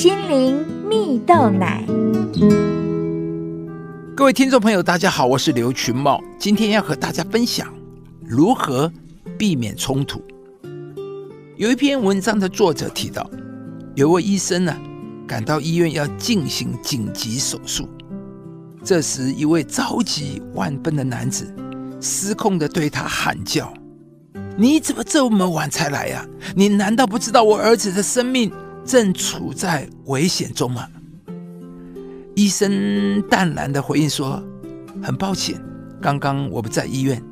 心灵蜜豆奶。各位听众朋友大家好，我是刘群茂，今天要和大家分享如何避免冲突。有一篇文章的作者提到，有位医生呢赶到医院要进行紧急手术，这时一位着急万分的男子失控地对他喊叫，你怎么这么晚才来啊？你难道不知道我儿子的生命正处在危险中吗？医生淡然地回应说，很抱歉，刚刚我不在医院，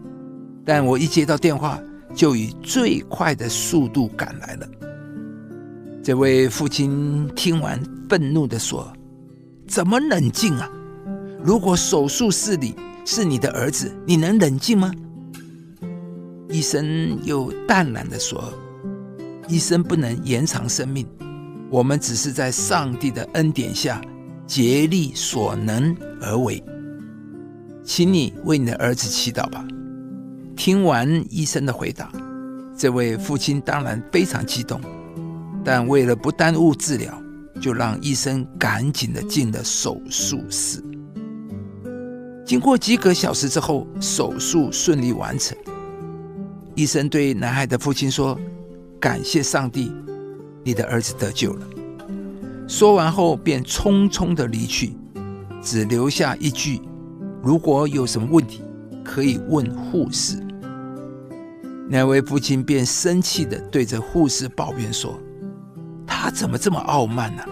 但我一接到电话就以最快的速度赶来了。这位父亲听完愤怒地说，怎么冷静啊？如果手术室里是你的儿子，你能冷静吗？医生又淡然地说，医生不能延长生命，我们只是在上帝的恩典下竭力所能而为，请你为你的儿子祈祷吧。听完医生的回答，这位父亲当然非常激动，但为了不耽误治疗，就让医生赶紧地进了手术室。经过几个小时之后，手术顺利完成。医生对男孩的父亲说，感谢上帝，你的儿子得救了。说完后便匆匆地离去，只留下一句，如果有什么问题可以问护士。那位父亲便生气地对着护士抱怨说，他怎么这么傲慢啊，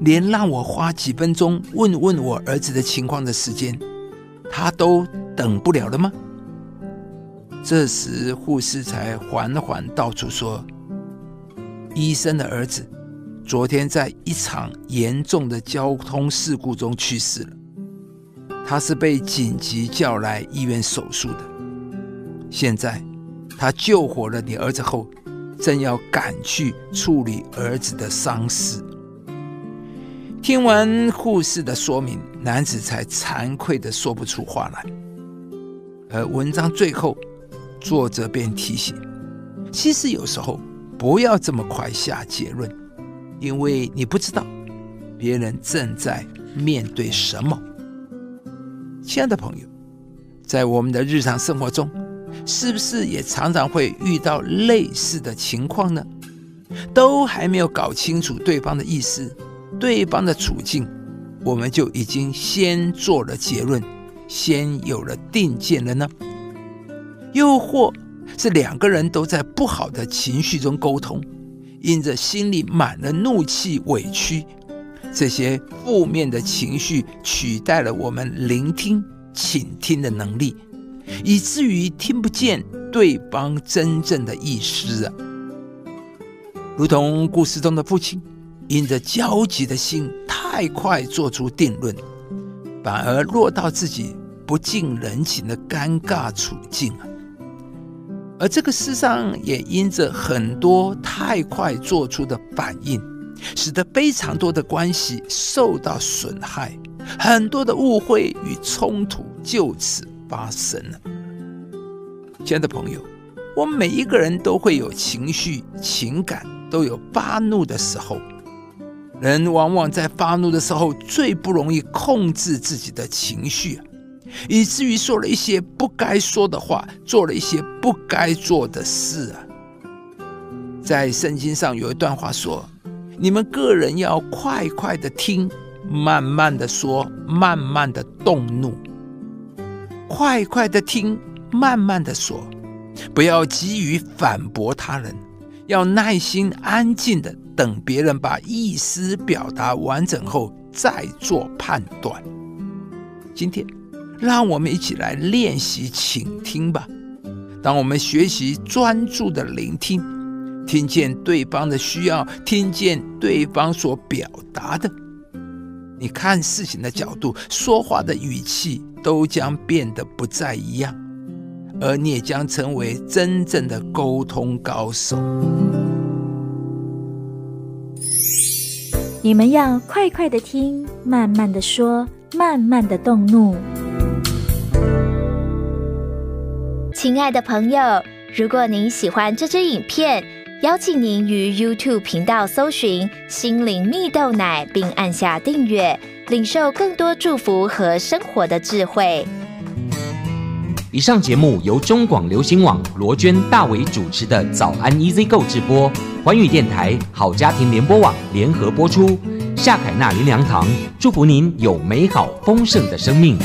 连让我花几分钟问问我儿子的情况的时间他都等不了了吗？这时护士才缓缓道出说，医生的儿子昨天在一场严重的交通事故中去世了，他是被紧急叫来医院手术的，现在他救活了你儿子后，正要赶去处理儿子的伤势。听完护士的说明，男子才惭愧地说不出话来。而文章最后作者便提醒，其实有时候不要这么快下结论，因为你不知道别人正在面对什么。亲爱的朋友，在我们的日常生活中，是不是也常常会遇到类似的情况呢？都还没有搞清楚对方的意思，对方的处境，我们就已经先做了结论，先有了定见了呢？又或是两个人都在不好的情绪中沟通，因着心里满了怒气、委屈，这些负面的情绪取代了我们聆听、倾听的能力，以至于听不见对方真正的意思啊。如同故事中的父亲，因着焦急的心太快做出定论，反而落到自己不近人情的尴尬处境啊。而这个世上也因着很多太快做出的反应，使得非常多的关系受到损害，很多的误会与冲突就此发生了。亲爱的朋友，我们每一个人都会有情绪、情感，都有发怒的时候。人往往在发怒的时候最不容易控制自己的情绪，以至于说了一些不该说的话，做了一些不该做的事啊。在圣经上有一段话说，你们个人要快快的听，慢慢的说，慢慢的动怒。快快的听，慢慢的说，不要急于反驳他人，要耐心安静的等别人把意思表达完整后再做判断。今天让我们一起来练习倾听吧。当我们学习专注的聆听，听见对方的需要，听见对方所表达的，你看事情的角度、说话的语气都将变得不再一样，而你也将成为真正的沟通高手。你们要快快的听，慢慢的说，慢慢的动怒。亲爱的朋友，如果您喜欢这支影片，邀请您于 YouTube 频道搜寻“心灵蜜豆奶”，并按下订阅，领受更多祝福和生活的智慧。以上节目由中广流行网罗娟、大伟主持的《早安 EZ购》直播，环宇电台、好家庭联播网联合播出。夏凯纳林良堂祝福您有美好丰盛的生命。